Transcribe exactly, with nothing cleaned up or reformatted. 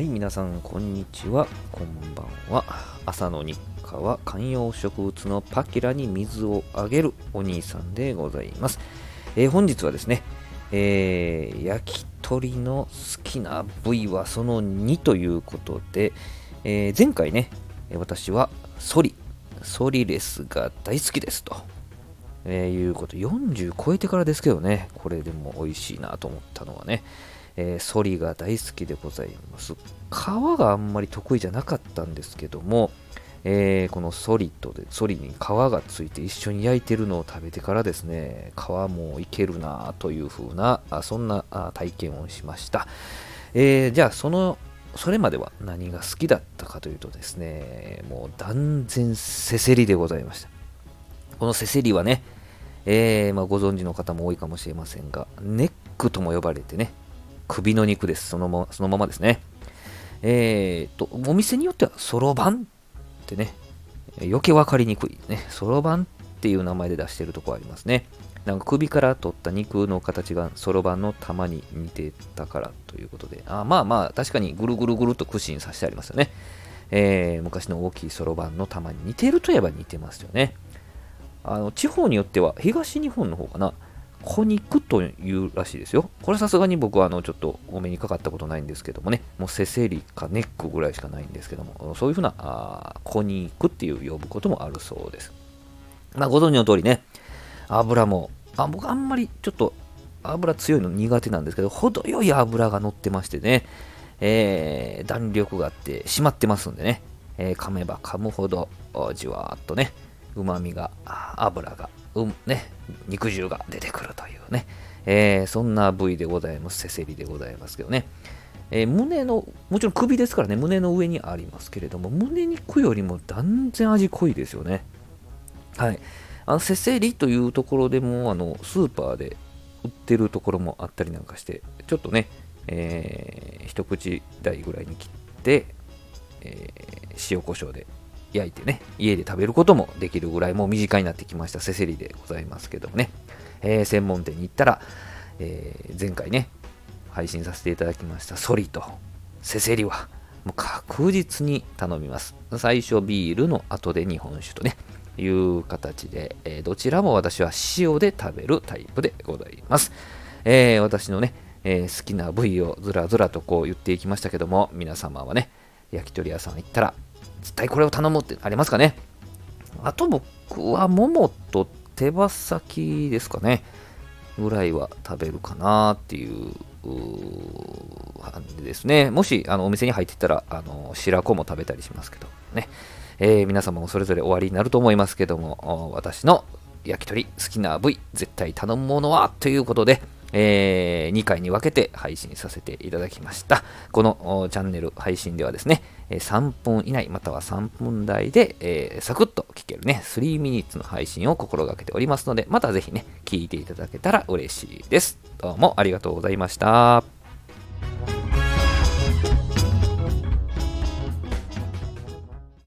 はい、皆さんこんにちは、こんばんは。朝の日課は観葉植物のパキラに水をあげるお兄さんでございます。えー、本日はですね、えー、焼き鳥の好きな部位はそのにということで、えー、前回ね、私はソリ、ソリレスが大好きですと、えー、いうこと、よんじゅう超えてからですけどね、これでも美味しいなと思ったのはね、えー、ソリが大好きでございます。皮があんまり得意じゃなかったんですけども、えー、このソリとでソリに皮がついて一緒に焼いてるのを食べてからですね、皮もいけるなというふうなあそんなあ体験をしました。えー、じゃあそのそれまでは何が好きだったかというとですね、もう断然せせりでございました。このせせりはね、えーまあ、ご存知の方も多いかもしれませんが、ネックとも呼ばれてね、首の肉です。そのまま、そのままですね。えー、と、お店によってはそろばんってね、余計分かりにくいね。そろばんっていう名前で出してるとこありますね。なんか首から取った肉の形がそろばんの玉に似てたからということで、あまあまあ確かにぐるぐるぐると串に刺してありますよね。えー、昔の大きいそろばんの玉に似てるといえば似てますよね。あの地方によっては東日本の方かな。小肉というらしいですよ。これさすがに僕はあのちょっとお目にかかったことないんですけどもね、もうせせりかネックぐらいしかないんですけども、そういうふうなあ小肉っていう呼ぶこともあるそうです。まあご存知の通りね、油もあ僕あんまりちょっと油強いの苦手なんですけど、程よい油が乗ってましてね、えー、弾力があって締まってますんでね、えー、噛めば噛むほどじわーっとね、旨味が油がうんね、肉汁が出てくるというね、えー、そんな部位でございます。せせりでございますけどね、えー、胸のもちろん首ですからね、胸の上にありますけれども、胸肉よりも断然味濃いですよね。はい、あのせせりというところでもあのスーパーで売ってるところもあったりなんかして、ちょっとね、えー、一口大ぐらいに切って、えー、塩コショウで焼いてね、家で食べることもできるぐらいもう身近になってきましたせせりでございますけどもね、えー、専門店に行ったら、えー、前回ね配信させていただきましたソリとせせりはもう確実に頼みます。最初ビールの後で日本酒とねいう形で、えー、どちらも私は塩で食べるタイプでございます。えー、私のね、えー、好きな部位をずらずらとこう言っていきましたけども、皆様はね焼き鳥屋さん行ったら絶対これを頼むってありますかね。あと僕はももと手羽先ですかねぐらいは食べるかなっていう感じですね。もしあのお店に入っていったらあの白子も食べたりしますけどね、えー、皆様もそれぞれ終わりになると思いますけども、私の焼き鳥好きな部位絶対頼むものはということで、えー、にかいに分けて配信させていただきました。このチャンネル配信ではですね、さんぷん以内またはさんぷん台で、えー、サクッと聞けるね、スリーミニッツの配信を心がけておりますので、またぜひね、聞いていただけたら嬉しいです。どうもありがとうございました。